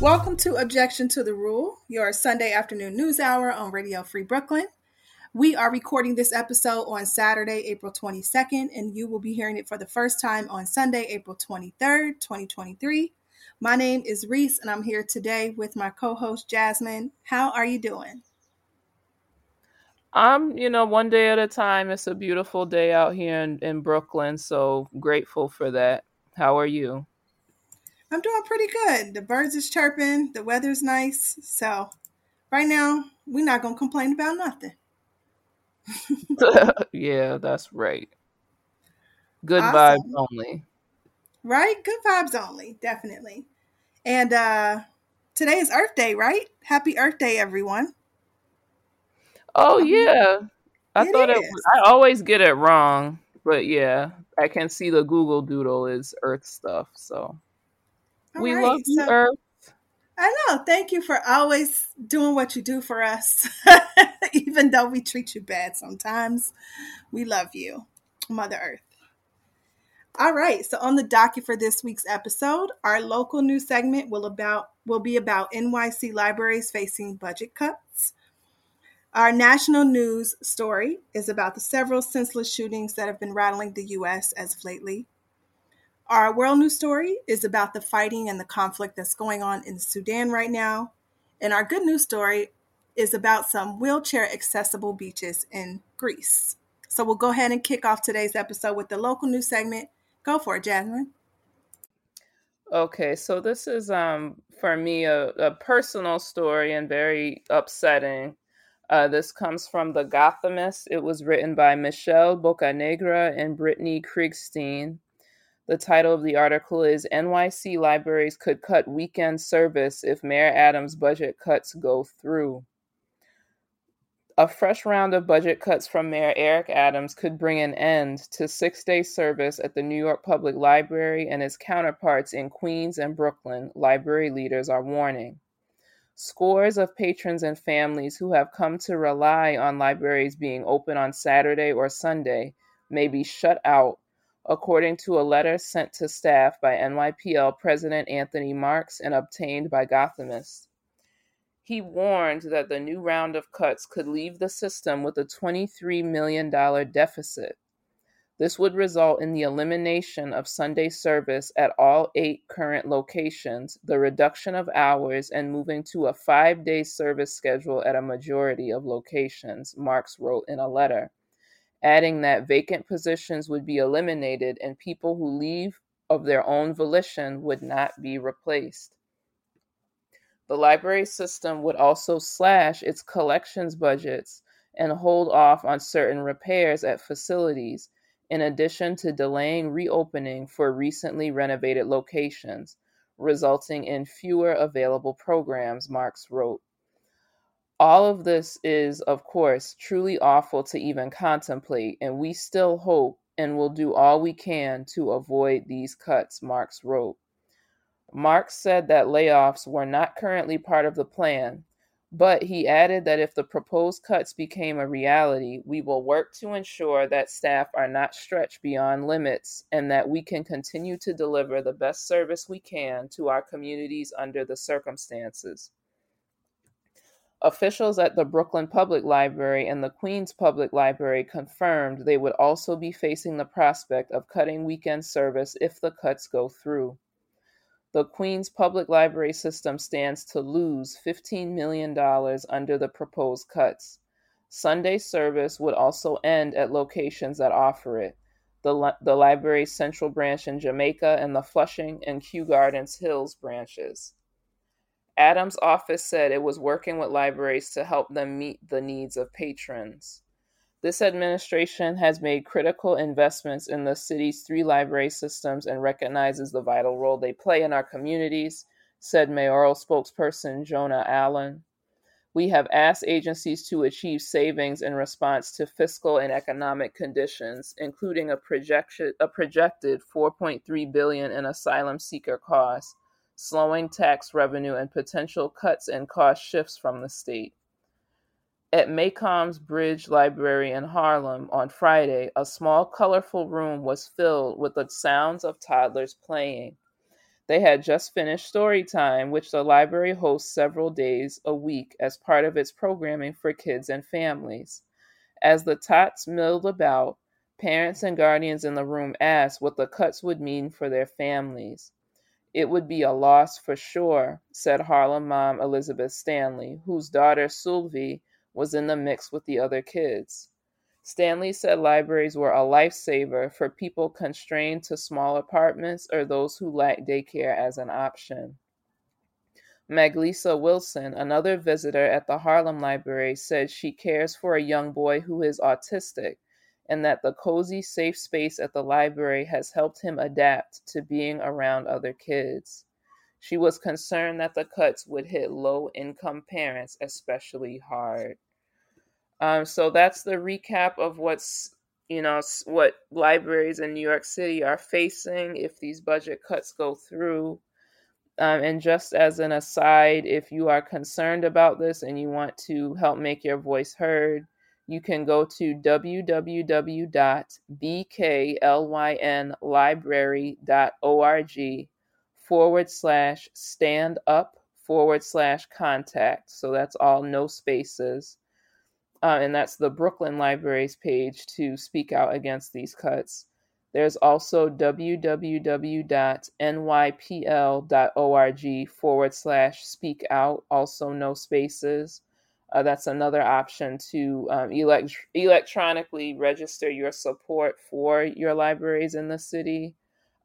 Welcome to Objection to the Rule, your Sunday afternoon news hour on Radio Free Brooklyn. We are recording this episode on Saturday, April 22nd, and you will be hearing it for the first time on Sunday, April 23rd, 2023. My name is Reese, and I'm here today with my co-host, Jasmine. How are you doing? I'm, one day at a time. It's a beautiful day out here in Brooklyn, so grateful for that. How are you? I'm doing pretty good. The birds is chirping. The weather's nice. So right now, we're not going to complain about nothing. Yeah, that's right. Good awesome. Vibes only. Right? Good vibes only. Definitely. And today is Earth Day, right? Happy Earth Day, everyone. Oh, yeah. I always get it wrong. But yeah, I can see the Google Doodle is Earth stuff. So love you, Earth. I know. Thank you for always doing what you do for us. Even though we treat you bad sometimes, we love you, Mother Earth. All right. So on the docket for this week's episode, our local news segment will be about NYC libraries facing budget cuts. Our national news story is about the several senseless shootings that have been rattling the U.S. as of lately. Our world news story is about the fighting and the conflict that's going on in Sudan right now. And our good news story is about some wheelchair-accessible beaches in Greece. So we'll go ahead and kick off today's episode with the local news segment. Go for it, Jasmine. Okay, so this is, for me, a personal story and very upsetting. This comes from The Gothamist. It was written by Michelle Bocanegra and Brittany Kriegstein. The title of the article is NYC Libraries Could Cut Weekend Service If Mayor Adams' Budget Cuts Go Through. A fresh round of budget cuts from Mayor Eric Adams could bring an end to 6-day service at the New York Public Library and its counterparts in Queens and Brooklyn, library leaders are warning. Scores of patrons and families who have come to rely on libraries being open on Saturday or Sunday may be shut out, according to a letter sent to staff by NYPL President Anthony Marks and obtained by Gothamist. He warned that the new round of cuts could leave the system with a $23 million deficit. This would result in the elimination of Sunday service at all 8 current locations, the reduction of hours, and moving to a 5-day service schedule at a majority of locations, Marks wrote in a letter, adding that vacant positions would be eliminated and people who leave of their own volition would not be replaced. The library system would also slash its collections budgets and hold off on certain repairs at facilities, in addition to delaying reopening for recently renovated locations, resulting in fewer available programs, Marks wrote. All of this is, of course, truly awful to even contemplate, and we still hope and will do all we can to avoid these cuts, Marks wrote. Marks said that layoffs were not currently part of the plan, but he added that if the proposed cuts became a reality, we will work to ensure that staff are not stretched beyond limits and that we can continue to deliver the best service we can to our communities under the circumstances. Officials at the Brooklyn Public Library and the Queens Public Library confirmed they would also be facing the prospect of cutting weekend service if the cuts go through. The Queens Public Library system stands to lose $15 million under the proposed cuts. Sunday service would also end at locations that offer it, the library's Central Branch in Jamaica and the Flushing and Kew Gardens Hills branches. Adams' office said it was working with libraries to help them meet the needs of patrons. This administration has made critical investments in the city's 3 library systems and recognizes the vital role they play in our communities, said mayoral spokesperson Jonah Allen. We have asked agencies to achieve savings in response to fiscal and economic conditions, including a projected $4.3 billion in asylum seeker costs, slowing tax revenue, and potential cuts and cost shifts from the state. At Macombs Bridge Library in Harlem on Friday, a small, colorful room was filled with the sounds of toddlers playing. They had just finished story time, which the library hosts several days a week as part of its programming for kids and families. As the tots milled about, parents and guardians in the room asked what the cuts would mean for their families. It would be a loss for sure, said Harlem mom Elizabeth Stanley, whose daughter Sylvie was in the mix with the other kids. Stanley said libraries were a lifesaver for people constrained to small apartments or those who lacked daycare as an option. Maglisa Wilson, another visitor at the Harlem Library, said she cares for a young boy who is autistic and that the cozy, safe space at the library has helped him adapt to being around other kids. She was concerned that the cuts would hit low-income parents especially hard. So that's the recap of what libraries in New York City are facing if these budget cuts go through. And just as an aside, if you are concerned about this and you want to help make your voice heard, you can go to www.bklynlibrary.org/standup/contact. So that's all, no spaces. And that's the Brooklyn Library's page to speak out against these cuts. There's also www.nypl.org/speak out, also no spaces. That's another option to electronically register your support for your libraries in the city,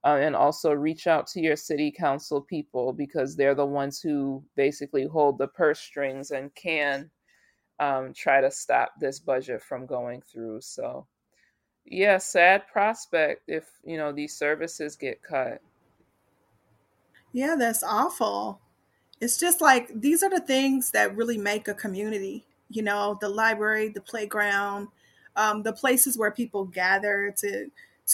and also reach out to your city council people because they're the ones who basically hold the purse strings and can try to stop this budget from going through. So, yeah, sad prospect if, these services get cut. Yeah, that's awful. It's just like, these are the things that really make a community, the library, the playground, the places where people gather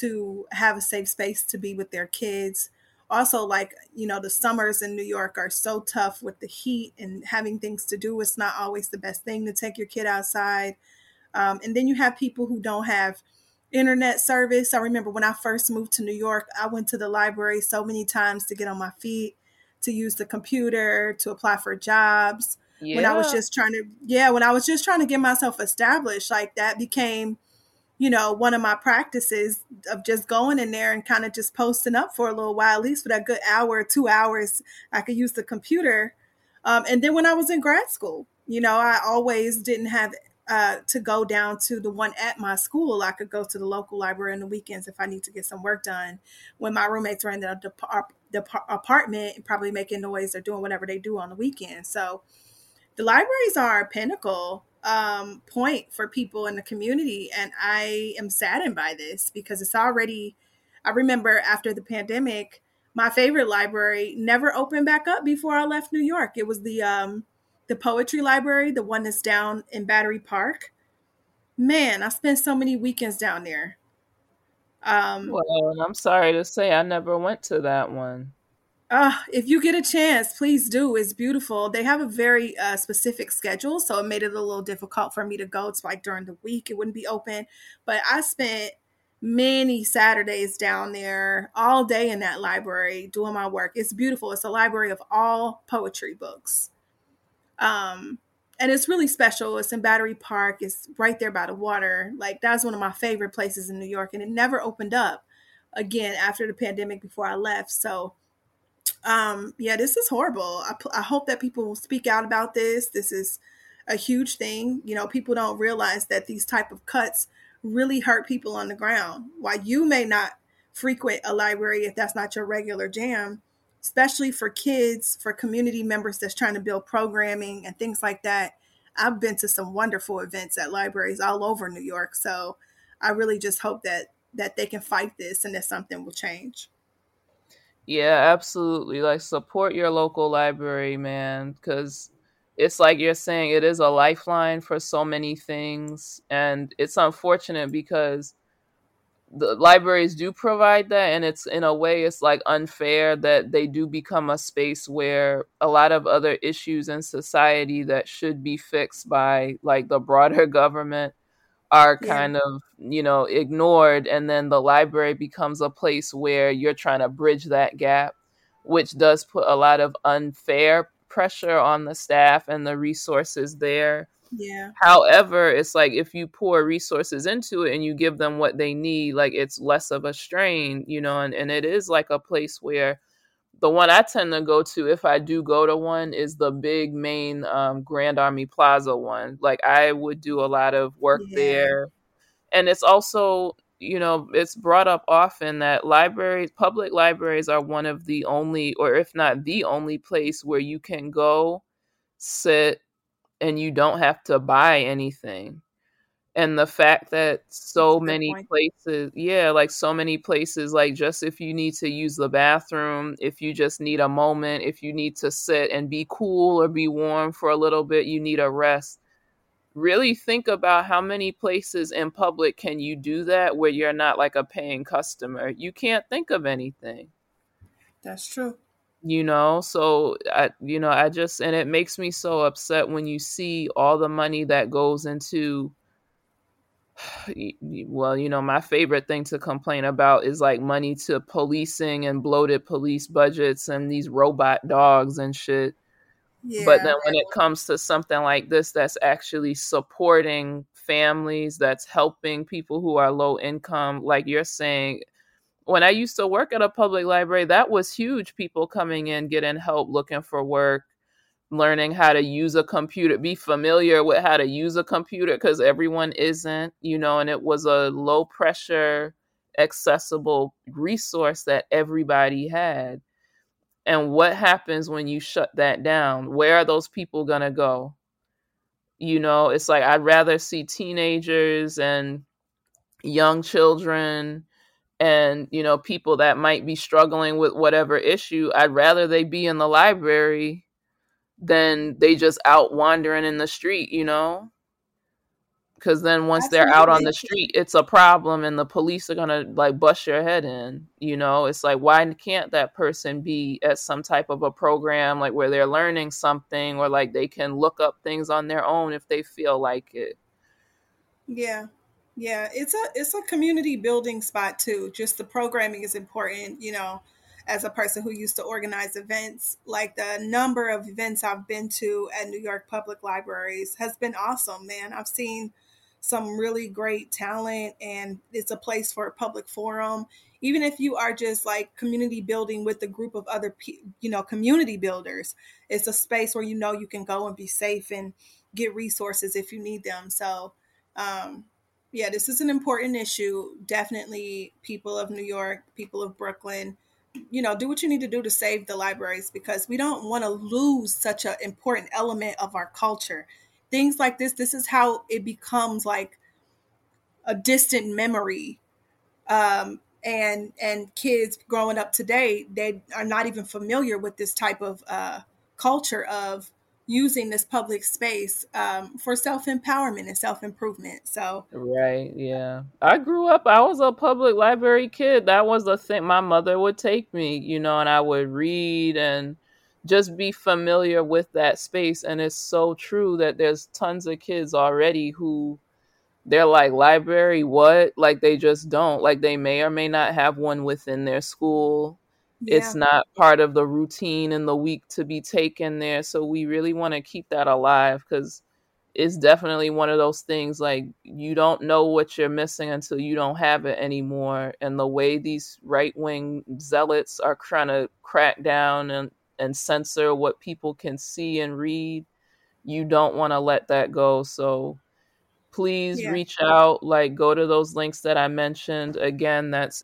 to have a safe space to be with their kids. Also, the summers in New York are so tough with the heat and having things to do. It's not always the best thing to take your kid outside. And then you have people who don't have internet service. I remember when I first moved to New York, I went to the library so many times to get on my feet, to use the computer, to apply for jobs. Yeah. When I was just trying to get myself established, that became, one of my practices of just going in there and kind of just posting up for a little while, at least for that good hour, 2 hours, I could use the computer. And then when I was in grad school, I always didn't have to go down to the one at my school. I could go to the local library on the weekends if I need to get some work done. When my roommates were in the apartment, probably making noise or doing whatever they do on the weekend. So the libraries are a pinnacle point for people in the community. And I am saddened by this because it's already, I remember after the pandemic, my favorite library never opened back up before I left New York. It was the poetry library, the one that's down in Battery Park. Man, I spent so many weekends down there. I'm sorry to say I never went to that one. If you get a chance, please do. It's beautiful. They have a very specific schedule, so it made it a little difficult for me to go. It's during the week. It wouldn't be open. But I spent many Saturdays down there, all day in that library doing my work. It's beautiful. It's a library of all poetry books. And it's really special. It's in Battery Park. It's right there by the water. That's one of my favorite places in New York. And it never opened up again after the pandemic before I left. So, this is horrible. I hope that people will speak out about this. This is a huge thing. People don't realize that these type of cuts really hurt people on the ground. While you may not frequent a library if that's not your regular jam, especially for kids, for community members that's trying to build programming and things like that. I've been to some wonderful events at libraries all over New York. So I really just hope that they can fight this and that something will change. Yeah, absolutely. Support your local library, man, because it's like you're saying, it is a lifeline for so many things. And it's unfortunate because the libraries do provide that, and it's in a way it's unfair that they do become a space where a lot of other issues in society that should be fixed by the broader government are kind of ignored, and then the library becomes a place where you're trying to bridge that gap. which does put a lot of unfair pressure on the staff and the resources there. Yeah. However, it's like if you pour resources into it and you give them what they need, like it's less of a strain, you know, and it is like a place where the one I tend to go to, if I do go to one, is the big main Grand Army Plaza one. Like I would do a lot of work there. And it's also, you know, it's brought up often that libraries, public libraries are one of the only, or if not the only place where you can go sit and you don't have to buy anything. And the fact that so many places, like just if you need to use the bathroom, if you just need a moment, if you need to sit and be cool or be warm for a little bit, you need a rest. Really think about how many places in public can you do that where you're not like a paying customer. You can't think of anything. That's true. You know, so and it makes me so upset when you see all the money that goes into, well, you know, my favorite thing to complain about is like money to policing and bloated police budgets and these robot dogs and shit. Yeah. But then when it comes to something like this, that's actually supporting families, that's helping people who are low income, like you're saying. When I used to work at a public library, that was huge. People coming in, getting help, looking for work, learning how to use a computer, be familiar with how to use a computer because everyone isn't, you know, and it was a low pressure, accessible resource that everybody had. And what happens when you shut that down? Where are those people going to go? You know, it's like I'd rather see teenagers and young children and, you know, people that might be struggling with whatever issue. I'd rather they be in the library than they just out wandering in the street, you know? Because then once they're out on the street, it's a problem and the police are going to like bust your head in, you know? It's like, why can't that person be at some type of a program like where they're learning something or like they can look up things on their own if they feel like it? Yeah. Yeah. It's a community building spot too. Just the programming is important, you know, as a person who used to organize events, like the number of events I've been to at New York public libraries has been awesome, man. I've seen some really great talent, and it's a place for a public forum. Even if you are just like community building with a group of other, you know, community builders, it's a space where, you know, you can go and be safe and get resources if you need them. So, yeah, this is an important issue. Definitely people of New York, people of Brooklyn, you know, do what you need to do to save the libraries because we don't want to lose such an important element of our culture. Things like this, this is how it becomes like a distant memory. And kids growing up today, they are not even familiar with this type of culture of using this public space for self-empowerment and self-improvement. So right, yeah. I grew up, I was a public library kid. That was the thing. My mother would take me, you know, and I would read and just be familiar with that space. And it's so true that there's tons of kids already who they're like, library, what? Like they just don't. Like they may or may not have one within their school. Yeah. It's not part of the routine in the week to be taken there. So we really want to keep that alive because it's definitely one of those things like you don't know what you're missing until you don't have it anymore. And the way these right-wing zealots are trying to crack down and censor what people can see and read, you don't want to let that go. So please reach out, like go to those links that I mentioned. Again, that's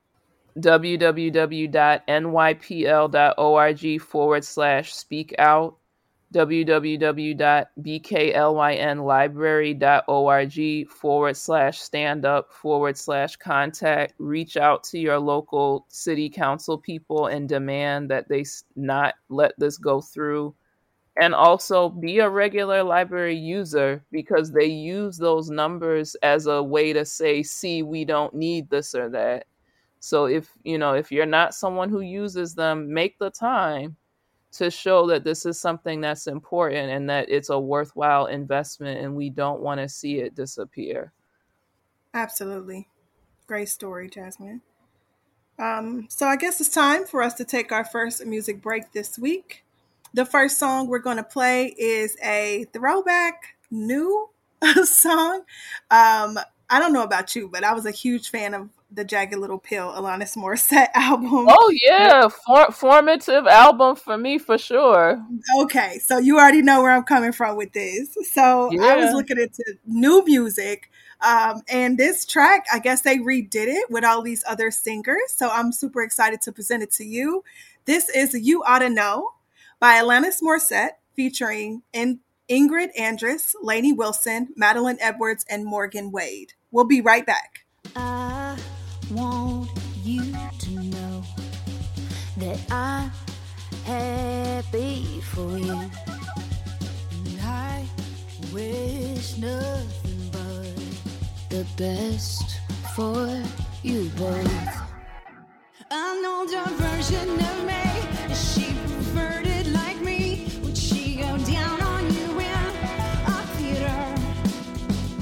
www.nypl.org/speakout, www.bklynlibrary.org/standup/contact. Reach out to your local city council people and demand that they not let this go through. And also be a regular library user because they use those numbers as a way to say, see, we don't need this or that. So if, you know, if you're not someone who uses them, make the time to show that this is something that's important and that it's a worthwhile investment and we don't want to see it disappear. Absolutely. Great story, Jasmine. So I guess it's time for us to take our first music break this week. The first song we're going to play is a throwback new song. I don't know about you, but I was a huge fan of The Jagged Little Pill, Alanis Morissette album. Oh, yeah. Formative album for me, for sure. Okay. So you already know where I'm coming from with this. So yeah. I was looking into new music. And this track, I guess they redid it with all these other singers. So I'm super excited to present it to you. This is You Oughta Know by Alanis Morissette, featuring Ingrid Andress, Lainey Wilson, Madeline Edwards, and Morgan Wade. We'll be right back. I want you to know that I'm happy for you. And I wish nothing but the best for you both. An older version of me, she preferred it like me. Would she go down on you in a theater?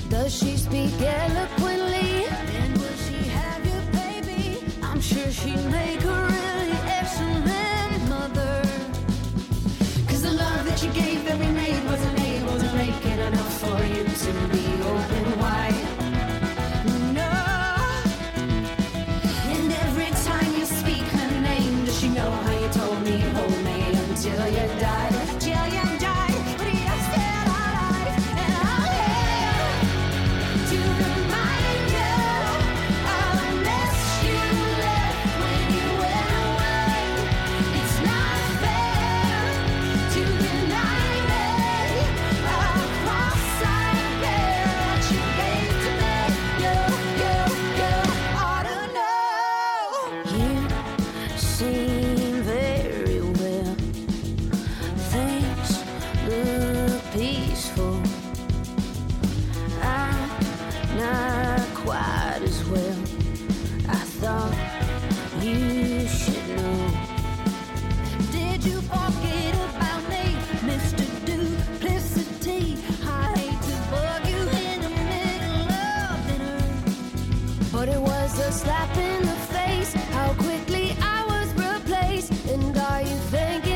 Does she speak eloquently? And will she have your baby? I'm sure she'd make a really excellent mother. Cause the love that you gave that we made wasn't able to make it enough for you to be open wide. Till you die, till you die, but you're still alive, and I'm here to remind you of the mess you left when you went away. It's not fair to deny me a cross I bear that you gave to me. You ought to know. You seem very well. Things look peaceful. I'm not quite as well. I thought you should know. Did you forget about me, Mr. Duplicity? I hate to bug you in the middle of dinner, but it was a slap in the face. How quickly I was replaced. And are you thinking?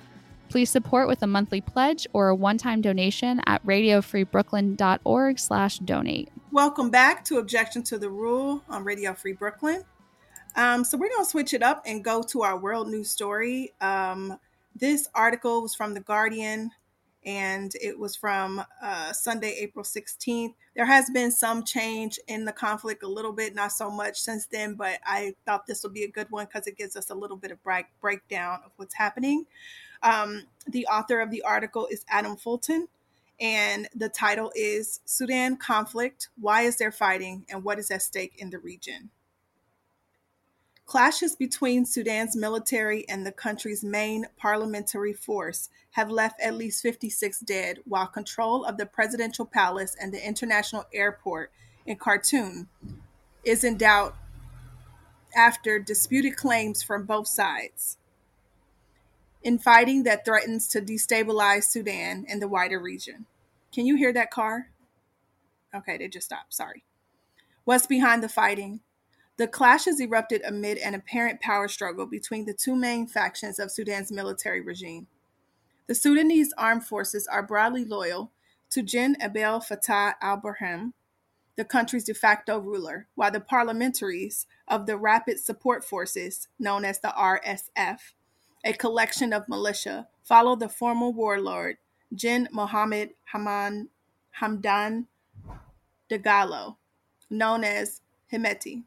Please support with a monthly pledge or a one-time donation at radiofreebrooklyn.org/donate. Welcome back to Objection to the Rule on Radio Free Brooklyn. So we're going to switch it up and go to our world news story. This article was from The Guardian, and it was from Sunday, April 16th. There has been some change in the conflict, a little bit, not so much since then, but I thought this would be a good one because it gives us a little bit of breakdown of what's happening. The author of the article is Adam Fulton, and the title is Sudan Conflict, Why Is There Fighting, and What Is at Stake in the Region? Clashes between Sudan's military and the country's main parliamentary force have left at least 56 dead, while control of the presidential palace and the international airport in Khartoum is in doubt after disputed claims from both sides in fighting that threatens to destabilize Sudan and the wider region. Can you hear that car? Okay, they just stopped. Sorry. What's behind the fighting? The clashes erupted amid an apparent power struggle between the two main factions of Sudan's military regime. The Sudanese armed forces are broadly loyal to Gen Abdel Fattah al-Burhan, the country's de facto ruler, while the parliamentaries of the Rapid Support Forces, known as the RSF, a collection of militia, followed the former warlord, Gen Mohammed Hamdan Dagalo, known as Hemedti.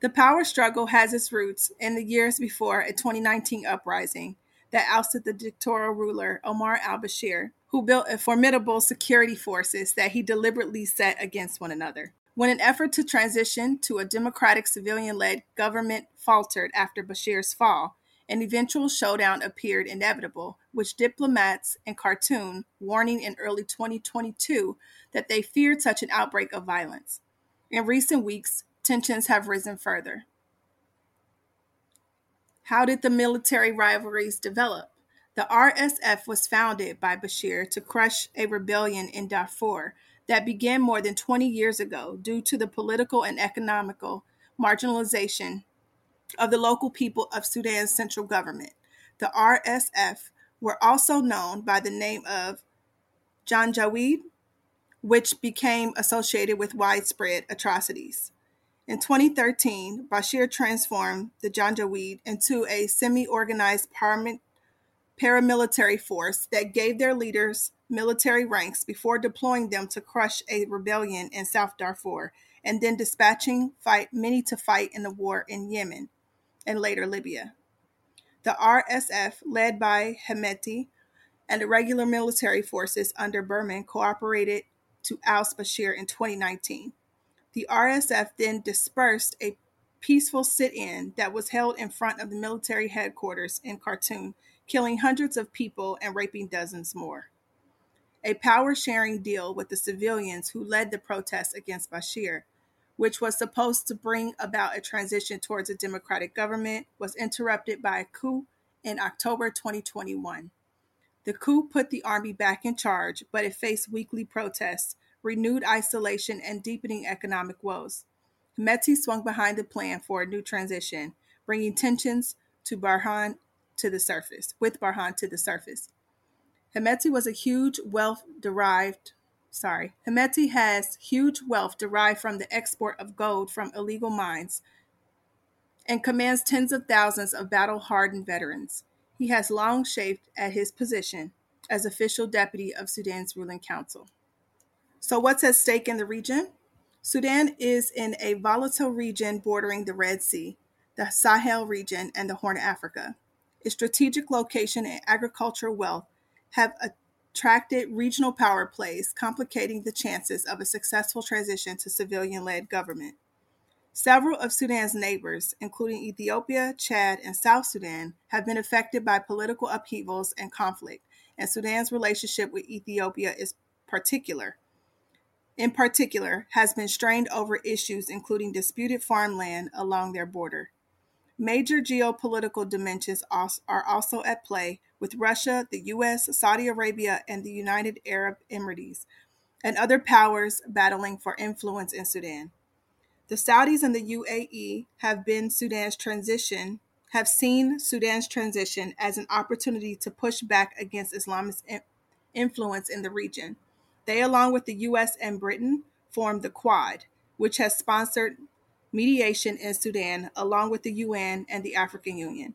The power struggle has its roots in the years before a 2019 uprising that ousted the dictatorial ruler Omar al-Bashir, who built a formidable security forces that he deliberately set against one another. When an effort to transition to a democratic civilian-led government faltered after Bashir's fall, an eventual showdown appeared inevitable, which diplomats in Khartoum warning in early 2022 that they feared such an outbreak of violence. In recent weeks, tensions have risen further. How did the military rivalries develop? The RSF was founded by Bashir to crush a rebellion in Darfur that began more than 20 years ago due to the political and economical marginalization of the local people of Sudan's central government. The RSF were also known by the name of Janjaweed, which became associated with widespread atrocities. In 2013, Bashir transformed the Janjaweed into a semi-organized paramilitary force that gave their leaders military ranks before deploying them to crush a rebellion in South Darfur and then dispatching many to fight in the war in Yemen and later Libya. The RSF, led by Hemedti, and the regular military forces under Berman cooperated to oust Bashir in 2019. The RSF then dispersed a peaceful sit-in that was held in front of the military headquarters in Khartoum, killing hundreds of people and raping dozens more. A power-sharing deal with the civilians who led the protests against Bashir, which was supposed to bring about a transition towards a democratic government, was interrupted by a coup in October 2021. The coup put the army back in charge, but it faced weekly protests, renewed isolation, and deepening economic woes. Hemedti swung behind the plan for a new transition, bringing tensions with Barhan to the surface. Hemedti has huge wealth derived from the export of gold from illegal mines and commands tens of thousands of battle-hardened veterans. He has long chafed at his position as official deputy of Sudan's ruling council. So what's at stake in the region? Sudan is in a volatile region bordering the Red Sea, the Sahel region, and the Horn of Africa. Its strategic location and agricultural wealth have attracted regional power plays, complicating the chances of a successful transition to civilian-led government. Several of Sudan's neighbors, including Ethiopia, Chad, and South Sudan, have been affected by political upheavals and conflict, and Sudan's relationship with Ethiopia in particular, has been strained over issues including disputed farmland along their border. Major geopolitical dimensions are also at play, with Russia, the U.S., Saudi Arabia, and the United Arab Emirates, and other powers battling for influence in Sudan. The Saudis and the UAE have seen Sudan's transition as an opportunity to push back against Islamist influence in the region. They, along with the U.S. and Britain, formed the Quad, which has sponsored mediation in Sudan, along with the UN and the African Union.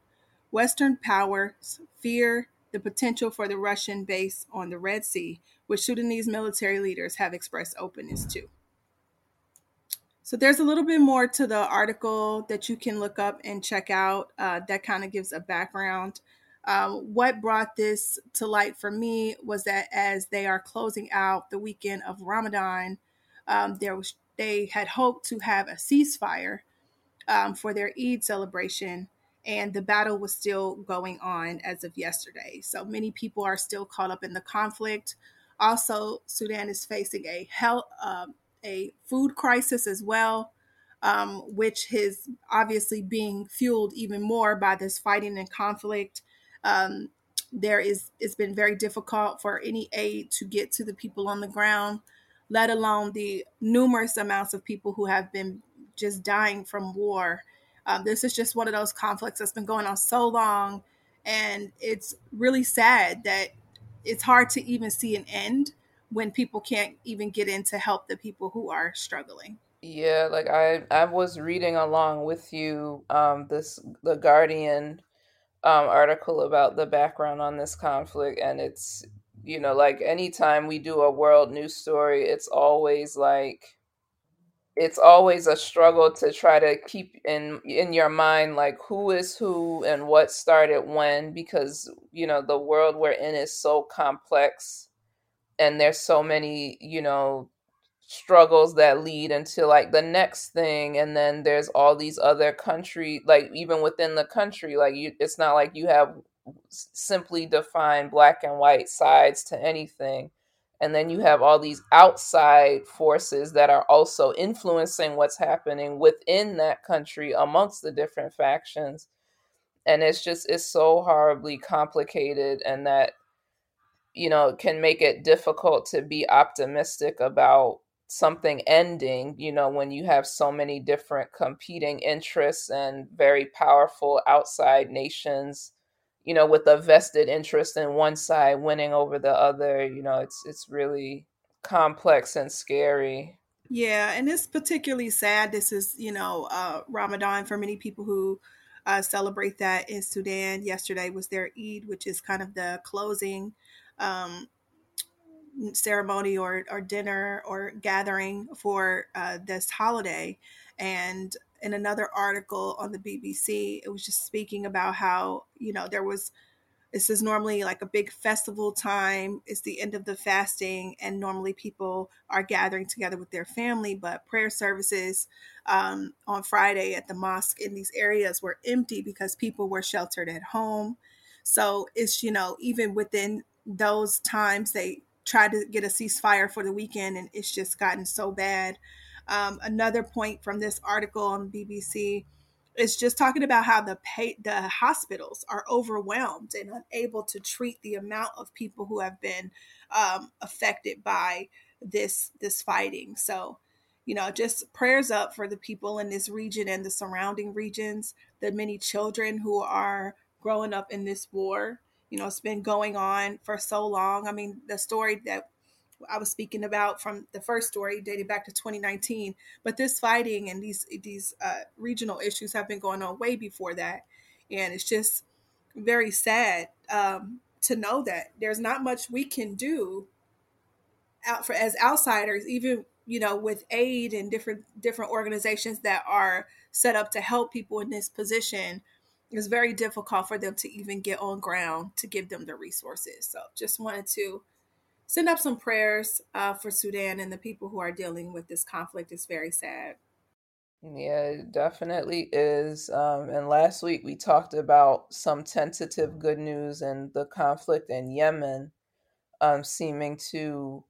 Western powers fear the potential for the Russian base on the Red Sea, which Sudanese military leaders have expressed openness to. So there's a little bit more to the article that you can look up and check out. That kind of gives a background. What brought this to light for me was that as they are closing out the weekend of Ramadan, they had hoped to have a ceasefire for their Eid celebration, and the battle was still going on as of yesterday. So many people are still caught up in the conflict. Also, Sudan is facing a food crisis as well, which is obviously being fueled even more by this fighting and conflict. It's been very difficult for any aid to get to the people on the ground, let alone the numerous amounts of people who have been just dying from war. This is just one of those conflicts that's been going on so long, and it's really sad that it's hard to even see an end when people can't even get in to help the people who are struggling. Yeah, like I was reading along with you, The Guardian article about the background on this conflict, and it's, you know, like anytime we do a world news story, it's always a struggle to try to keep in your mind, like, who is who and what started when, because, you know, the world we're in is so complex and there's so many, you know, struggles that lead into like the next thing. And then there's all these other country, like even within the country, like it's not like you have simply defined black and white sides to anything. And then you have all these outside forces that are also influencing what's happening within that country amongst the different factions. And it's so horribly complicated, and that, you know, can make it difficult to be optimistic about something ending, you know, when you have so many different competing interests and very powerful outside nations, you know, with a vested interest in one side winning over the other. You know, it's really complex and scary. Yeah, and it's particularly sad. This is, you know, Ramadan for many people who celebrate that in Sudan. Yesterday was their Eid, which is kind of the closing ceremony or dinner or gathering for this holiday. And in another article on the BBC, it was just speaking about how, you know, this is normally like a big festival time. It's the end of the fasting, and normally people are gathering together with their family, but prayer services on Friday at the mosque in these areas were empty because people were sheltered at home. So it's, you know, even within those times, they tried to get a ceasefire for the weekend, and it's just gotten so bad. Another point from this article on BBC is just talking about how the hospitals are overwhelmed and unable to treat the amount of people who have been affected by this fighting. So, you know, just prayers up for the people in this region and the surrounding regions, the many children who are growing up in this war. You know, it's been going on for so long. I mean, the story that I was speaking about from the first story dated back to 2019, but this fighting and these regional issues have been going on way before that. And it's just very sad to know that there's not much we can do as outsiders, even, you know, with aid and different organizations that are set up to help people in this position. It's very difficult for them to even get on ground to give them the resources. So just wanted to send up some prayers for Sudan and the people who are dealing with this conflict. It's very sad. Yeah, it definitely is. And last week we talked about some tentative good news and the conflict in Yemen seeming to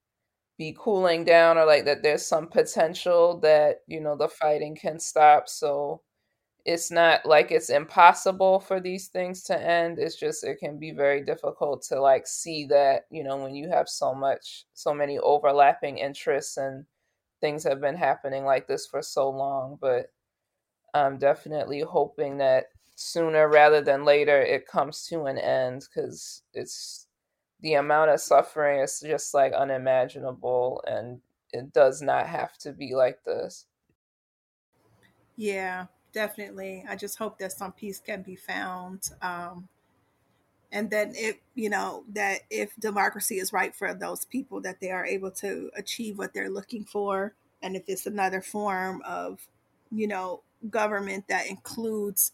be cooling down, or like that there's some potential that, you know, the fighting can stop. So it's not like it's impossible for these things to end. It's just, it can be very difficult to like see that, you know, when you have so many overlapping interests and things have been happening like this for so long. But I'm definitely hoping that sooner rather than later it comes to an end, because it's the amount of suffering is just like unimaginable, and it does not have to be like this. Yeah. Definitely. I just hope that some peace can be found. And then if democracy is right for those people, that they are able to achieve what they're looking for. And if it's another form of, you know, government that includes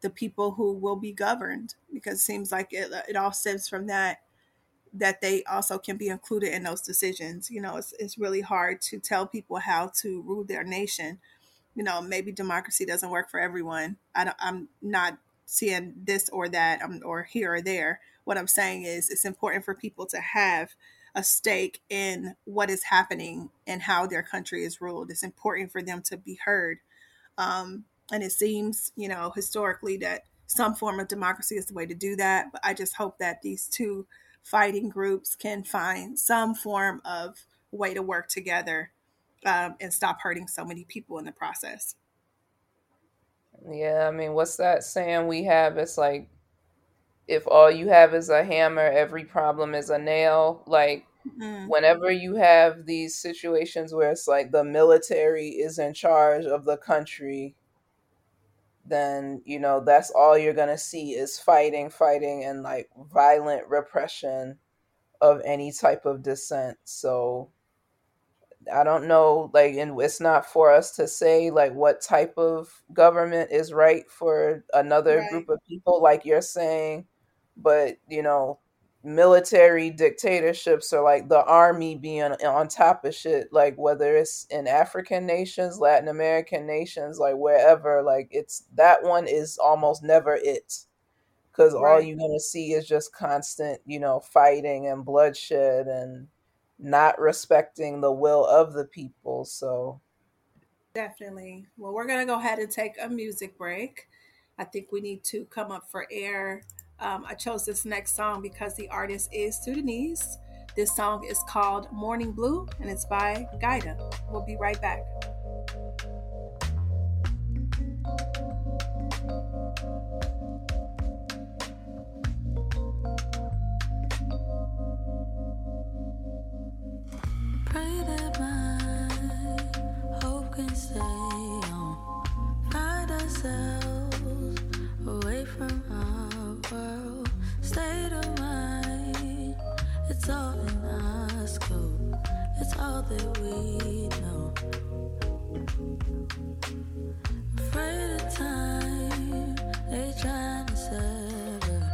the people who will be governed, because it seems like it all stems from that they also can be included in those decisions. You know, it's really hard to tell people how to rule their nation. You know, maybe democracy doesn't work for everyone. I'm not seeing this or that or here or there. What I'm saying is it's important for people to have a stake in what is happening and how their country is ruled. It's important for them to be heard. And it seems, you know, historically that some form of democracy is the way to do that. But I just hope that these two fighting groups can find some form of way to work together. And stop hurting so many people in the process. Yeah, I mean, what's that saying we have? It's like, if all you have is a hammer, every problem is a nail. Like, whenever you have these situations where it's like the military is in charge of the country, then, you know, that's all you're going to see is fighting, and like violent repression of any type of dissent. So I don't know, like, and it's not for us to say like what type of government is right for another group of people, like you're saying, but, you know, military dictatorships or like the army being on top of shit, like whether it's in African nations, Latin American nations, like wherever, like it's, that one is almost never it, because all you're going to see is just constant, you know, fighting and bloodshed and not respecting the will of the people. So definitely. Well, we're going to go ahead and take a music break. I think we need to come up for air. I chose this next song because the artist is Sudanese. This song is called Morning Blue, and it's by Gaida. We'll be right back. Pray that my hope can stay on. Find ourselves away from our world. State of mind, it's all in our scope. It's all that we know. Afraid of time, they trying to sever.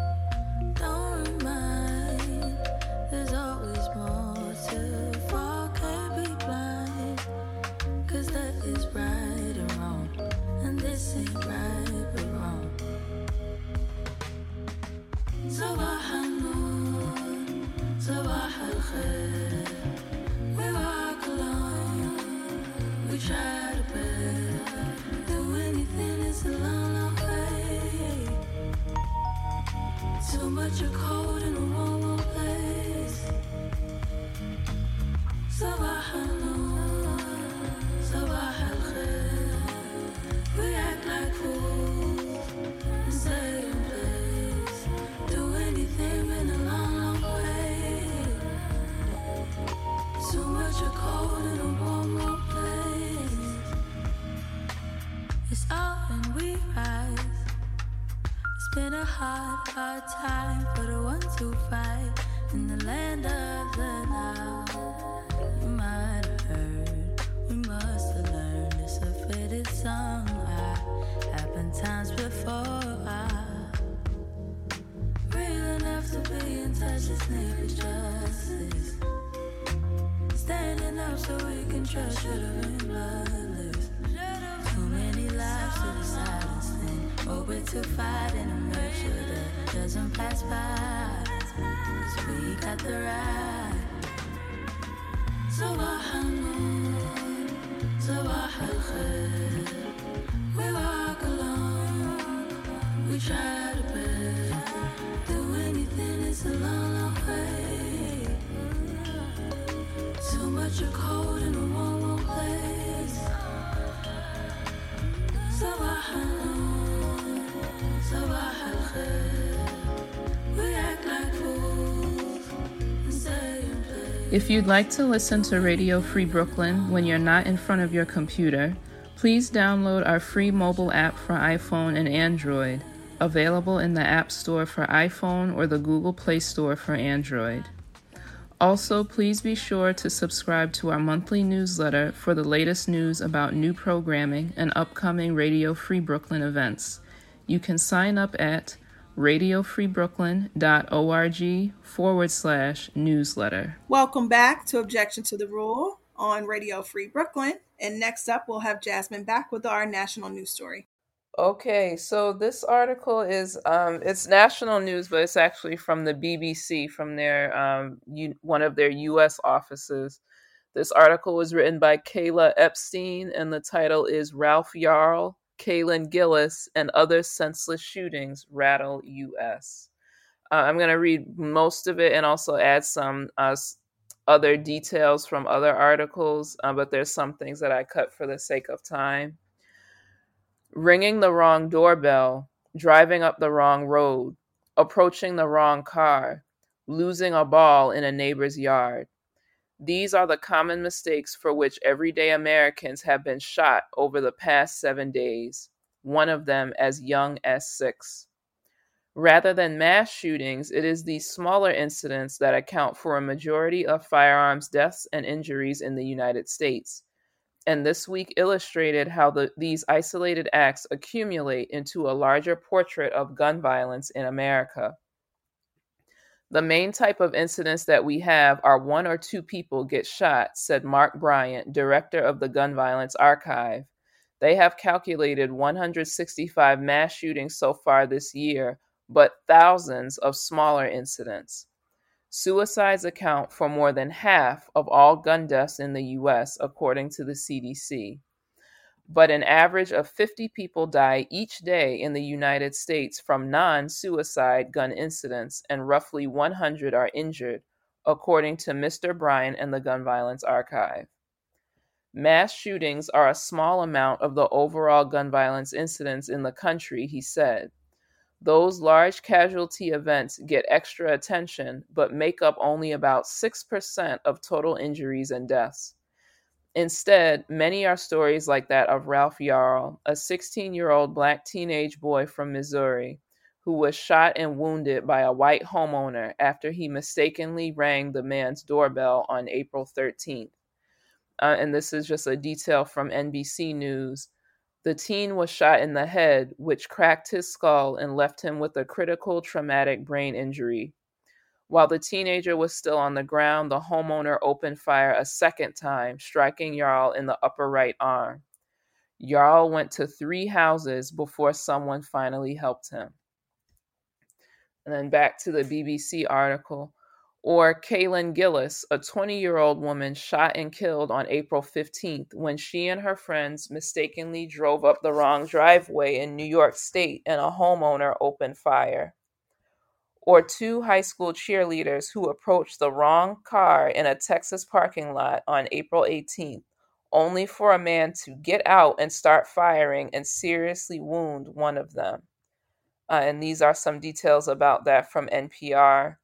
Don't remind, there's always more to fall. Can't be blind, 'cause that is right or wrong, and this ain't right or wrong. صباح النور صباح الخير. We walk alone, we try to bear. Do anything, it's a long, long way. Too much of cold in a warm, warm place. صباح النور صباح الخير. We act like fools and say too much of cold in a warm, warm place. It's all when we rise. It's been a hard, hard time for the ones who fight in the land of the now. You might have heard, we must have learned. It's a faded song. Happened times before. Real enough to be in touch. This name is justice. Standing up so we can trust. Should've been bloodless. Too many lives to the silence thing. Open to fight and make sure that doesn't pass by. 'Cause we got the right. صباح النور صباح الخير. We walk alone, we try to bear. Do anything, it's a long, long way. Too much of cold in a warm, warm place. صباح النور صباح الخير. We act like fools and stay in place. If you'd like to listen to Radio Free Brooklyn when you're not in front of your computer, please download our free mobile app for iPhone and Android, available in the App Store for iPhone or the Google Play Store for Android. Also, please be sure to subscribe to our monthly newsletter for the latest news about new programming and upcoming Radio Free Brooklyn events. You can sign up at radiofreebrooklyn.org/newsletter. Welcome back to Objection to the Rule on Radio Free Brooklyn. And next up, we'll have Jasmine back with our national news story. Okay, so this article is, it's national news, but it's actually from the BBC, from their one of their U.S. offices. This article was written by Kayla Epstein, and the title is Ralph Yarl, Kaylin Gillis, and Other Senseless Shootings Rattle U.S. I'm going to read most of it and also add some other details from other articles, but there's some things that I cut for the sake of time. Ringing the wrong doorbell, driving up the wrong road, approaching the wrong car, losing a ball in a neighbor's yard. These are the common mistakes for which everyday Americans have been shot over the past 7 days. one of them as young as 6. Rather than mass shootings, it is these smaller incidents that account for a majority of firearms deaths and injuries in the United States. And this week illustrated how these isolated acts accumulate into a larger portrait of gun violence in America. The main type of incidents that we have are 1 or 2 people get shot, said Mark Bryant, director of the Gun Violence Archive. They have calculated 165 mass shootings so far this year, but thousands of smaller incidents. Suicides account for more than half of all gun deaths in the U.S., according to the CDC. But an average of 50 people die each day in the United States from non-suicide gun incidents, and roughly 100 are injured, according to Mr. Bryan and the Gun Violence Archive. Mass shootings are a small amount of the overall gun violence incidents in the country, he said. Those large casualty events get extra attention, but make up only about 6% of total injuries and deaths. Instead, many are stories like that of Ralph Yarl, a 16-year-old black teenage boy from Missouri, who was shot and wounded by a white homeowner after he mistakenly rang the man's doorbell on April 13th. And this is just a detail from NBC News. The teen was shot in the head, which cracked his skull and left him with a critical traumatic brain injury. While the teenager was still on the ground, the homeowner opened fire a second time, striking Yarl in the upper right arm. Yarl went to 3 houses before someone finally helped him. And then back to the BBC article. Or Kaylin Gillis, a 20-year-old woman shot and killed on April 15th when she and her friends mistakenly drove up the wrong driveway in New York State and a homeowner opened fire. Or 2 high school cheerleaders who approached the wrong car in a Texas parking lot on April 18th, only for a man to get out and start firing and seriously wound one of them. And these are some details about that from NPR.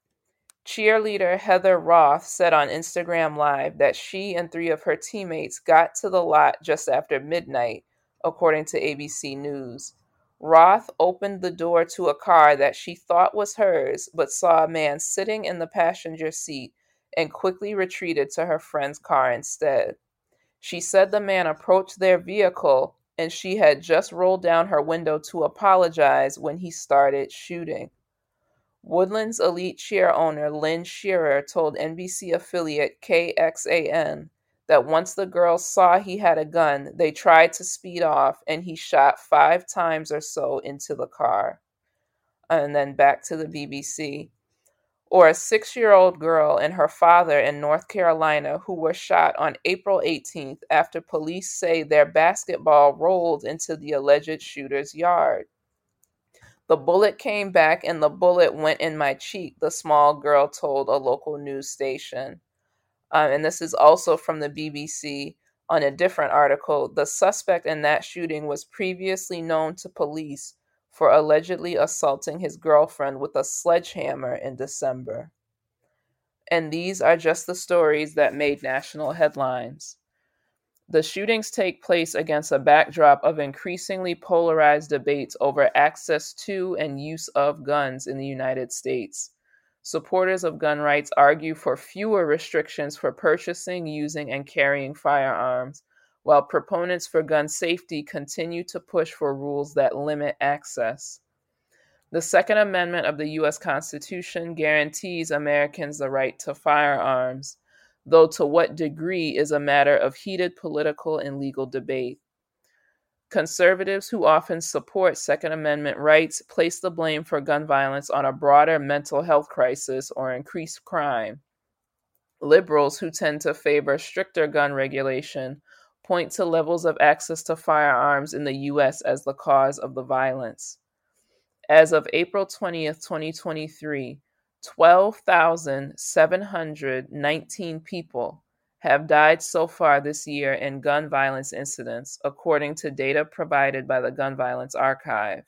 Cheerleader Heather Roth said on Instagram Live that she and 3 of her teammates got to the lot just after midnight, according to ABC News. Roth opened the door to a car that she thought was hers, but saw a man sitting in the passenger seat and quickly retreated to her friend's car instead. She said the man approached their vehicle and she had just rolled down her window to apologize when he started shooting. Woodlands elite cheer owner Lynn Shearer told NBC affiliate KXAN that once the girls saw he had a gun, they tried to speed off, and he shot 5 times or so into the car. And then back to the BBC. Or a 6-year-old girl and her father in North Carolina who were shot on April 18th after police say their basketball rolled into the alleged shooter's yard. The bullet came back and the bullet went in my cheek, the small girl told a local news station. And this is also from the BBC on a different article. The suspect in that shooting was previously known to police for allegedly assaulting his girlfriend with a sledgehammer in December. And these are just the stories that made national headlines. The shootings take place against a backdrop of increasingly polarized debates over access to and use of guns in the United States. Supporters of gun rights argue for fewer restrictions for purchasing, using, and carrying firearms, while proponents for gun safety continue to push for rules that limit access. The Second Amendment of the U.S. Constitution guarantees Americans the right to firearms, though to what degree is a matter of heated political and legal debate. Conservatives who often support Second Amendment rights place the blame for gun violence on a broader mental health crisis or increased crime. Liberals who tend to favor stricter gun regulation point to levels of access to firearms in the U.S. as the cause of the violence. As of April 20th, 2023, 12,719 people have died so far this year in gun violence incidents, according to data provided by the Gun Violence Archive.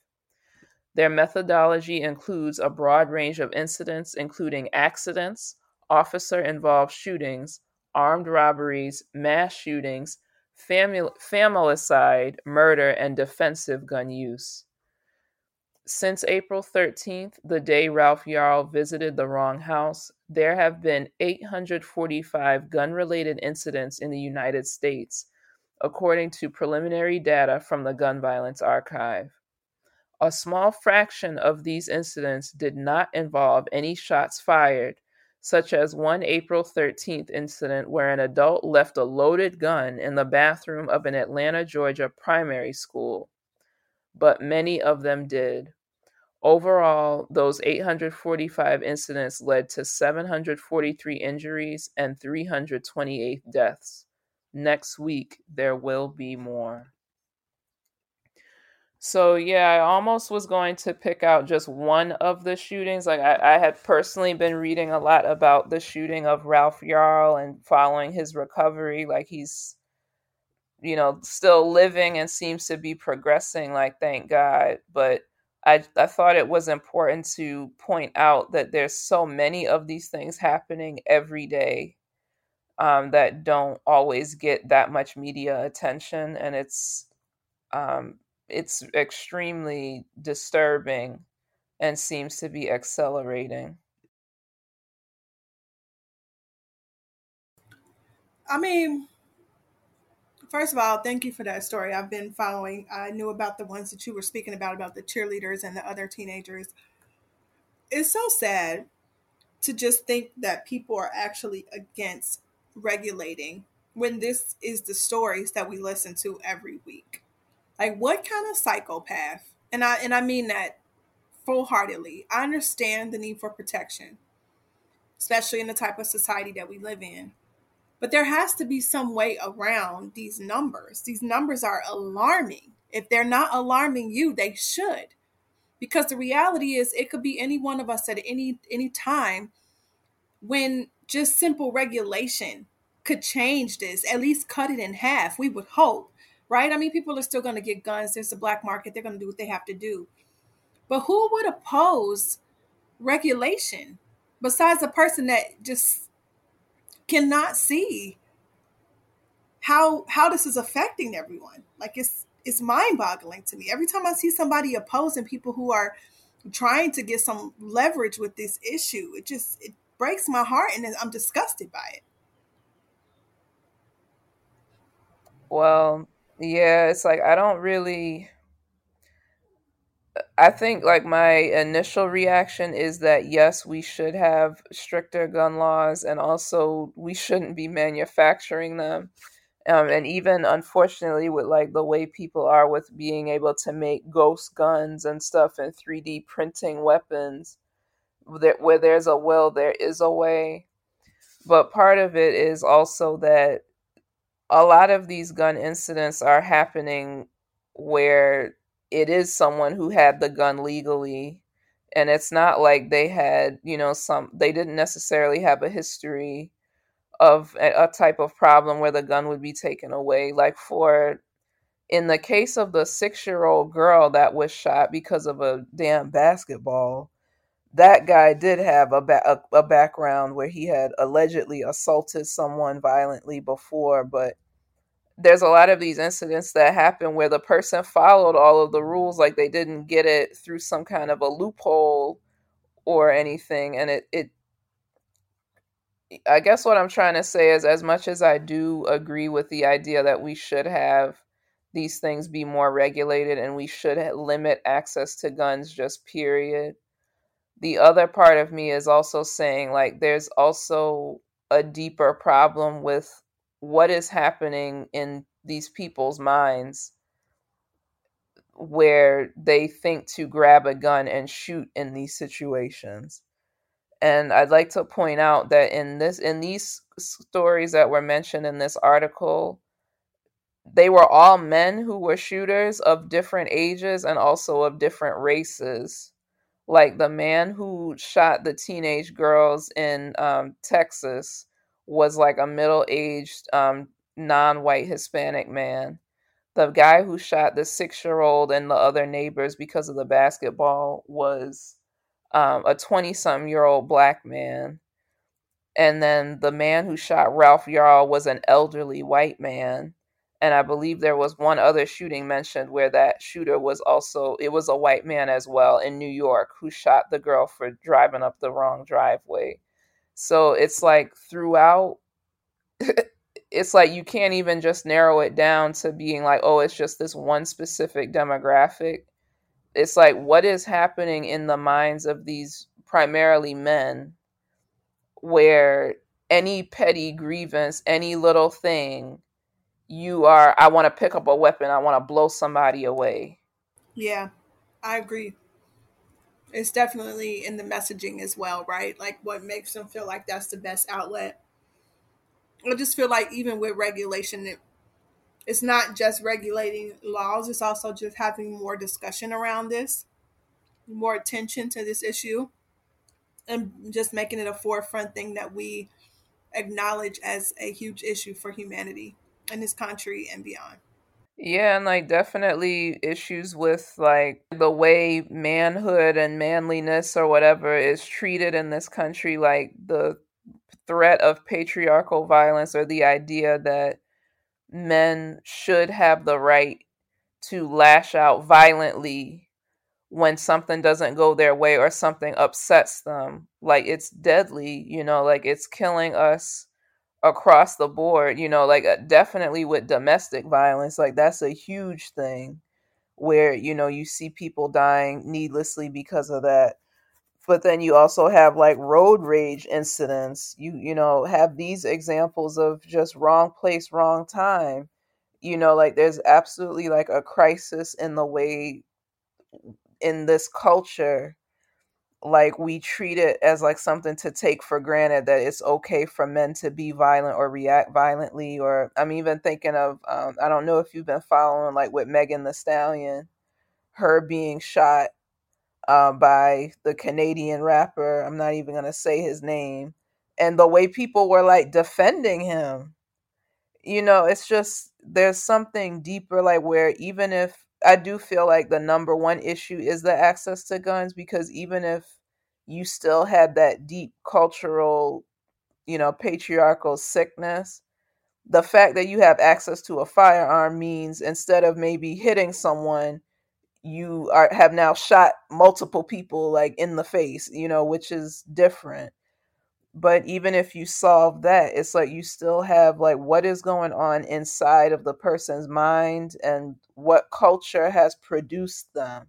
Their methodology includes a broad range of incidents, including accidents, officer-involved shootings, armed robberies, mass shootings, familicide, murder, and defensive gun use. Since April 13th, the day Ralph Yarl visited the wrong house, there have been 845 gun-related incidents in the United States, according to preliminary data from the Gun Violence Archive. A small fraction of these incidents did not involve any shots fired, such as one April 13th incident where an adult left a loaded gun in the bathroom of an Atlanta, Georgia primary school, but many of them did. Overall, those 845 incidents led to 743 injuries and 328 deaths. Next week, there will be more. So yeah, I almost was going to pick out just one of the shootings. Like I had personally been reading a lot about the shooting of Ralph Yarl and following his recovery. Like he's, you know, still living and seems to be progressing, like, thank God. But I thought it was important to point out that there's so many of these things happening every day that don't always get that much media attention. And it's extremely disturbing and seems to be accelerating. I mean, first of all, thank you for that story. I've been following. I knew about the ones that you were speaking about the cheerleaders and the other teenagers. It's so sad to just think that people are actually against regulating when this is the stories that we listen to every week. Like, what kind of psychopath? And I mean that full-heartedly. I understand the need for protection, especially in the type of society that we live in. But there has to be some way around these numbers. These numbers are alarming. If they're not alarming you, they should. Because the reality is it could be any one of us at any time when just simple regulation could change this, at least cut it in half, we would hope. Right? I mean, people are still going to get guns. There's the black market. They're going to do what they have to do. But who would oppose regulation besides a person that just cannot see how this is affecting everyone? Like, it's mind-boggling to me. Every time I see somebody opposing people who are trying to get some leverage with this issue, it breaks my heart, and I'm disgusted by it. Well, yeah, it's like I think like my initial reaction is that, yes, we should have stricter gun laws, and also we shouldn't be manufacturing them. And even unfortunately with like the way people are with being able to make ghost guns and stuff and 3D printing weapons, that where there's a will, there is a way. But part of it is also that a lot of these gun incidents are happening where it is someone who had the gun legally, and it's not like they had, you know, they didn't necessarily have a history of a type of problem where the gun would be taken away. Like in the case of the 6-year-old girl that was shot because of a damn basketball, that guy did have a background where he had allegedly assaulted someone violently before, but there's a lot of these incidents that happen where the person followed all of the rules, like they didn't get it through some kind of a loophole or anything. And I guess what I'm trying to say is, as much as I do agree with the idea that we should have these things be more regulated and we should limit access to guns, just period, the other part of me is also saying, like, there's also a deeper problem with what is happening in these people's minds where they think to grab a gun and shoot in these situations. And I'd like to point out that in these stories that were mentioned in this article, they were all men who were shooters of different ages and also of different races. Like the man who shot the teenage girls in Texas was like a middle-aged non-white Hispanic man. The guy who shot the 6-year-old and the other neighbors because of the basketball was a 20-some-year-old black man. And then the man who shot Ralph Yarl was an elderly white man. And I believe there was one other shooting mentioned where that shooter was also, it was a white man as well in New York who shot the girl for driving up the wrong driveway. So it's like throughout, it's like you can't even just narrow it down to being like, oh, it's just this one specific demographic. It's like, what is happening in the minds of these primarily men where any petty grievance, any little thing, you are, I want to pick up a weapon. I want to blow somebody away. Yeah, I agree. It's definitely in the messaging as well, right? Like what makes them feel like that's the best outlet. I just feel like even with regulation, it's not just regulating laws. It's also just having more discussion around this, more attention to this issue, and just making it a forefront thing that we acknowledge as a huge issue for humanity in this country and beyond. Yeah, and like definitely issues with like the way manhood and manliness or whatever is treated in this country, like the threat of patriarchal violence or the idea that men should have the right to lash out violently when something doesn't go their way or something upsets them. Like it's deadly, you know, like it's killing us across the board, you know, like definitely with domestic violence, like that's a huge thing where, you know, you see people dying needlessly because of that. But then you also have like road rage incidents, you know, have these examples of just wrong place, wrong time, you know, like there's absolutely like a crisis in the way in this culture. Like we treat it as like something to take for granted that it's okay for men to be violent or react violently. Or I'm even thinking of, I don't know if you've been following like with Megan Thee Stallion, her being shot by the Canadian rapper. I'm not even going to say his name. And the way people were like defending him, you know, it's just, there's something deeper, like where even if, I do feel like the number one issue is the access to guns, because even if you still had that deep cultural, you know, patriarchal sickness, the fact that you have access to a firearm means instead of maybe hitting someone, you have now shot multiple people like in the face, you know, which is different. But even if you solve that, it's like you still have like what is going on inside of the person's mind and what culture has produced them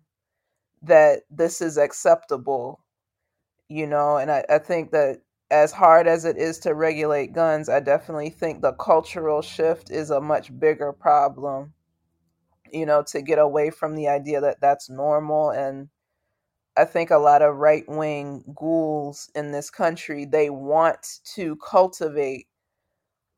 that this is acceptable, you know? And I think that as hard as it is to regulate guns, I definitely think the cultural shift is a much bigger problem, you know, to get away from the idea that that's normal. And I think a lot of right-wing ghouls in this country, they want to cultivate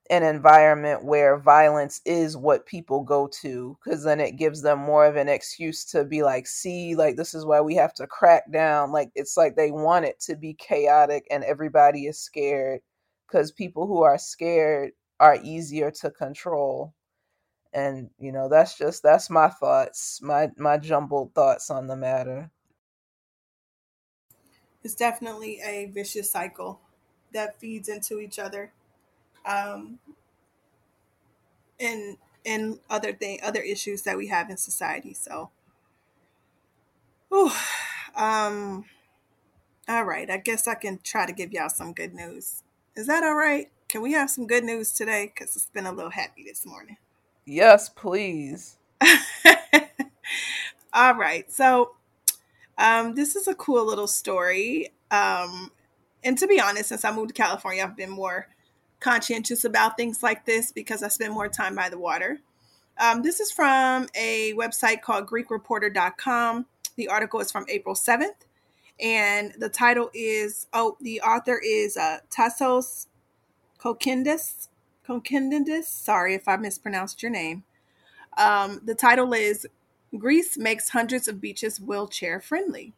an environment where violence is what people go to, because then it gives them more of an excuse to be like, see, like, this is why we have to crack down. Like, it's like they want it to be chaotic and everybody is scared, because people who are scared are easier to control. And, you know, that's my thoughts, my jumbled thoughts on the matter. It's definitely a vicious cycle that feeds into each other, and other issues that we have in society. So, all right. I guess I can try to give y'all some good news. Is that all right? Can we have some good news today? Because it's been a little happy this morning. Yes, please. All right. So. This is a cool little story. And to be honest, since I moved to California, I've been more conscientious about things like this because I spend more time by the water. This is from a website called GreekReporter.com. The article is from April 7th. And the title is, the author is Tassos Kokindis. Sorry if I mispronounced your name. The title is Greece makes hundreds of beaches wheelchair friendly.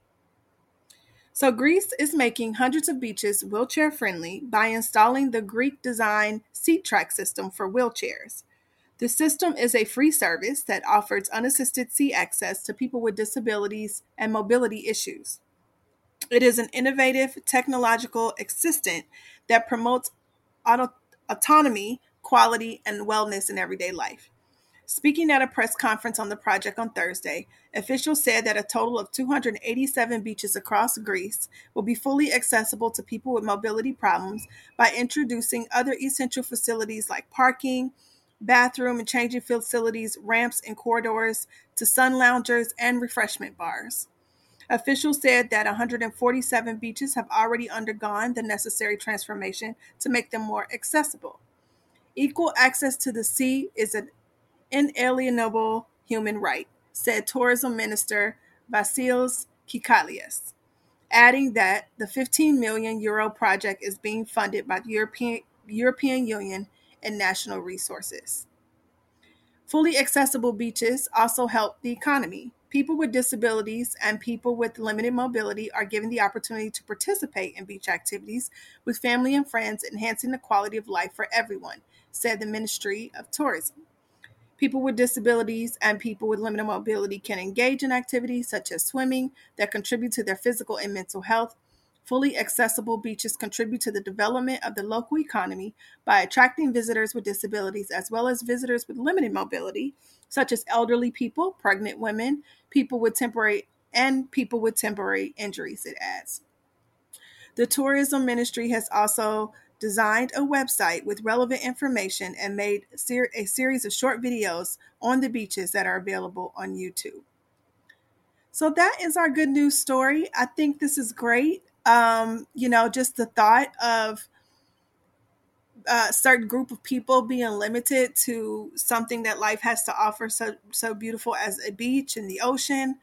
So Greece is making hundreds of beaches wheelchair friendly by installing the Greek design seat track system for wheelchairs. The system is a free service that offers unassisted seat access to people with disabilities and mobility issues. It is an innovative technological assistant that promotes autonomy, quality, and wellness in everyday life. Speaking at a press conference on the project on Thursday, officials said that a total of 287 beaches across Greece will be fully accessible to people with mobility problems by introducing other essential facilities like parking, bathroom and changing facilities, ramps and corridors to sun loungers and refreshment bars. Officials said that 147 beaches have already undergone the necessary transformation to make them more accessible. Equal access to the sea is an inalienable human right, said Tourism Minister Vasilis Kikalias, adding that the 15 million euro project is being funded by the European Union and national resources. Fully accessible beaches also help the economy. People with disabilities and people with limited mobility are given the opportunity to participate in beach activities with family and friends, enhancing the quality of life for everyone, said the Ministry of Tourism. People with disabilities and people with limited mobility can engage in activities such as swimming that contribute to their physical and mental health. Fully accessible beaches contribute to the development of the local economy by attracting visitors with disabilities as well as visitors with limited mobility, such as elderly people, pregnant women, people with temporary injuries, it adds. The tourism ministry has also designed a website with relevant information and made a series of short videos on the beaches that are available on YouTube. So that is our good news story. I think this is great. Just the thought of a certain group of people being limited to something that life has to offer so beautiful as a beach and the ocean.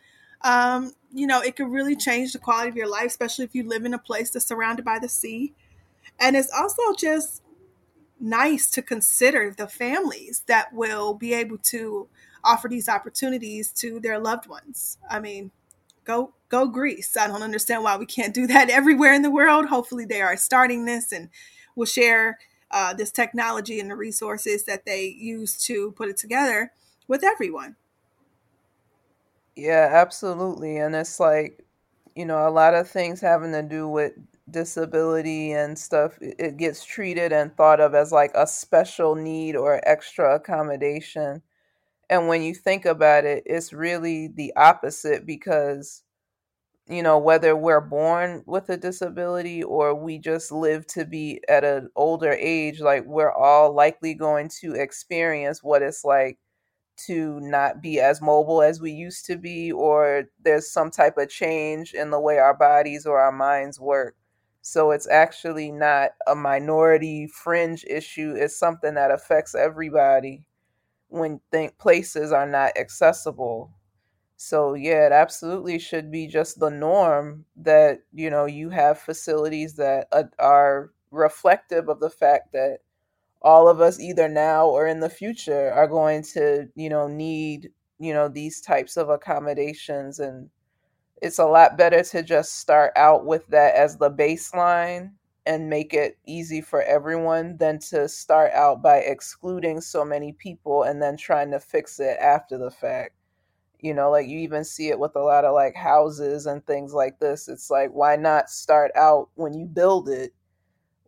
It could really change the quality of your life, especially if you live in a place that's surrounded by the sea. And it's also just nice to consider the families that will be able to offer these opportunities to their loved ones. I mean, go Greece. I don't understand why we can't do that everywhere in the world. Hopefully they are starting this and will share this technology and the resources that they use to put it together with everyone. Yeah, absolutely. And it's like, a lot of things having to do with disability and stuff, it gets treated and thought of as like a special need or extra accommodation. And when you think about it, it's really the opposite because, whether we're born with a disability or we just live to be at an older age, like we're all likely going to experience what it's like to not be as mobile as we used to be, or there's some type of change in the way our bodies or our minds work. So it's actually not a minority fringe issue. It's something that affects everybody when places are not accessible. So yeah, it absolutely should be just the norm that, you have facilities that are reflective of the fact that all of us either now or in the future are going to, need, these types of accommodations. And it's a lot better to just start out with that as the baseline and make it easy for everyone than to start out by excluding so many people and then trying to fix it after the fact. You even see it with a lot of like houses and things like this. It's like, why not start out when you build it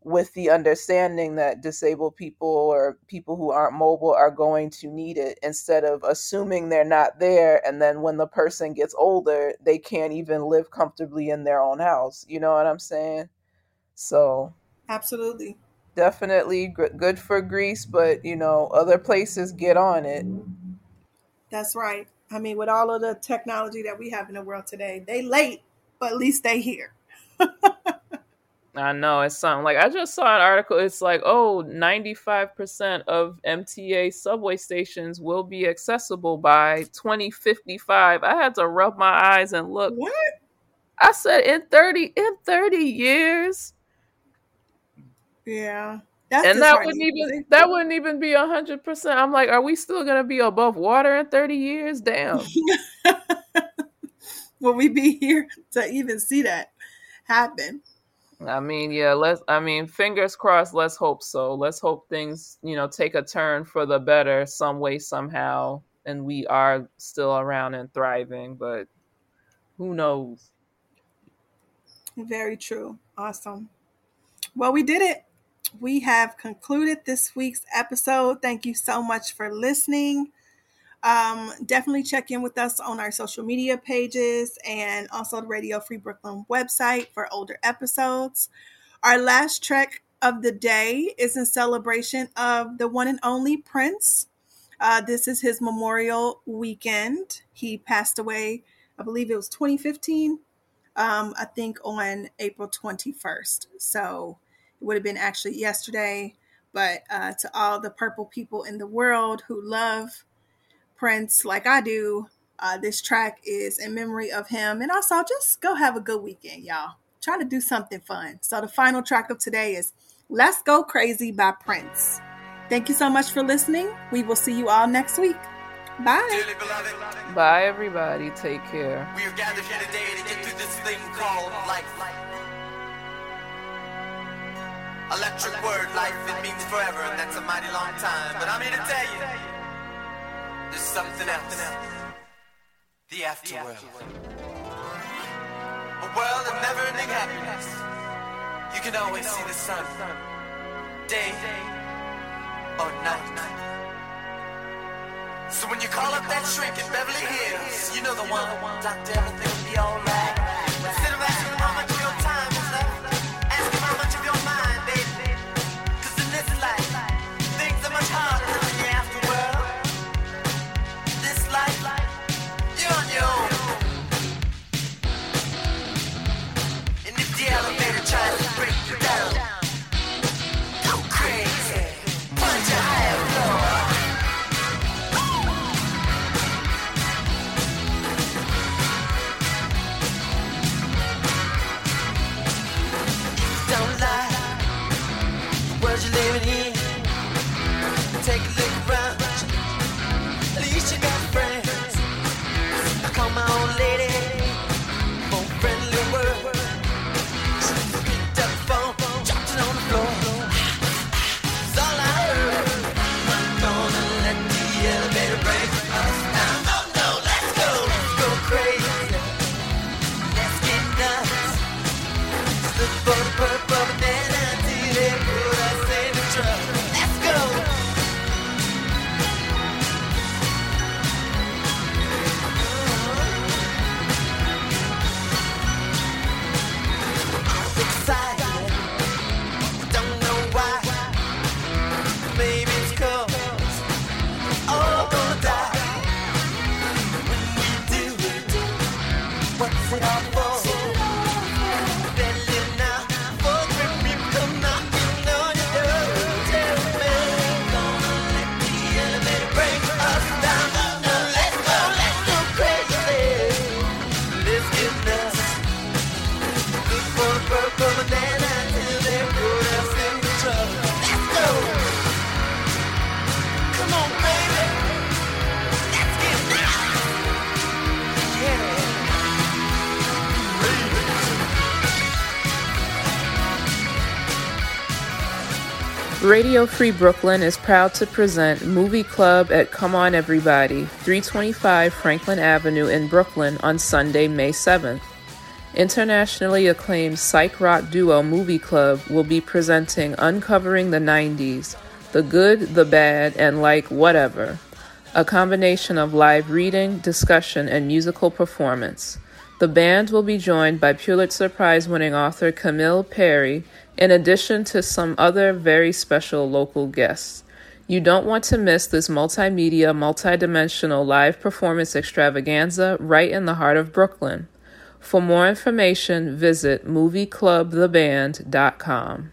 with the understanding that disabled people or people who aren't mobile are going to need it, instead of assuming they're not there. And then when the person gets older, they can't even live comfortably in their own house. You know what I'm saying? So absolutely. Definitely good for Greece, but other places get on it. That's right. I mean, with all of the technology that we have in the world today, they late, but at least they here. I know, it's something. Like, I just saw an article. It's like, 95% of MTA subway stations will be accessible by 2055. I had to rub my eyes and look. What? I said in 30 years. Yeah. That wouldn't even be 100%. I'm like, are we still going to be above water in 30 years? Damn. Will we be here to even see that happen? I mean, yeah, fingers crossed, let's hope so. Let's hope things, take a turn for the better some way, somehow, and we are still around and thriving, but who knows? Very true. Awesome. Well, we did it. We have concluded this week's episode. Thank you so much for listening. Definitely check in with us on our social media pages and also the Radio Free Brooklyn website for older episodes. Our last track of the day is in celebration of the one and only Prince. This is his memorial weekend. He passed away, I believe it was 2015, I think on April 21st. So it would have been actually yesterday. But to all the purple people in the world who love Prince like I do, this track is in memory of him. And also just go have a good weekend, y'all. Try to do something fun. So the final track of today is Let's Go Crazy by Prince. Thank you so much for listening. We will see you all next week. Bye. Bye, everybody. Take care. We are gathered here today to get through this thing called life. Electric word, life, it means forever, and that's a mighty long time. But I'm here to tell you, there's something else. The afterworld. A world of never-ending happiness. You can always see the sun, day or night. So when you call up that shrink in Beverly Hills, you know the one, doctor, everything will be alright. Instead of asking how much of your time is left, ask him how much of your mind, baby. Cause in this life, things are much harder than in the afterworld. This life, you're on your own. And if the elevator tries to break you down, go crazy, punch your higher floor. You're living in. Take a look around. At least you got friends. I call my old lady for a friendly word. She picked up the phone, dropped it on the floor. That's all I heard. I'm not gonna let the elevator break us down. No, no, let's go. Let's go crazy. Let's get nuts. Just look for the purple banana. Let's go. I was excited, don't know why. Maybe it's cause all gonna die. When we do, what's it all for? Radio Free Brooklyn is proud to present Movie Club at Come On Everybody, 325 Franklin Avenue in Brooklyn on Sunday, May 7th. Internationally acclaimed psych rock duo Movie Club will be presenting Uncovering the 90s, The Good, the Bad, and Like Whatever, a combination of live reading, discussion, and musical performance. The band will be joined by Pulitzer Prize-winning author Camille Perry, in addition to some other very special local guests. You don't want to miss this multimedia, multidimensional live performance extravaganza right in the heart of Brooklyn. For more information, visit movieclubtheband.com.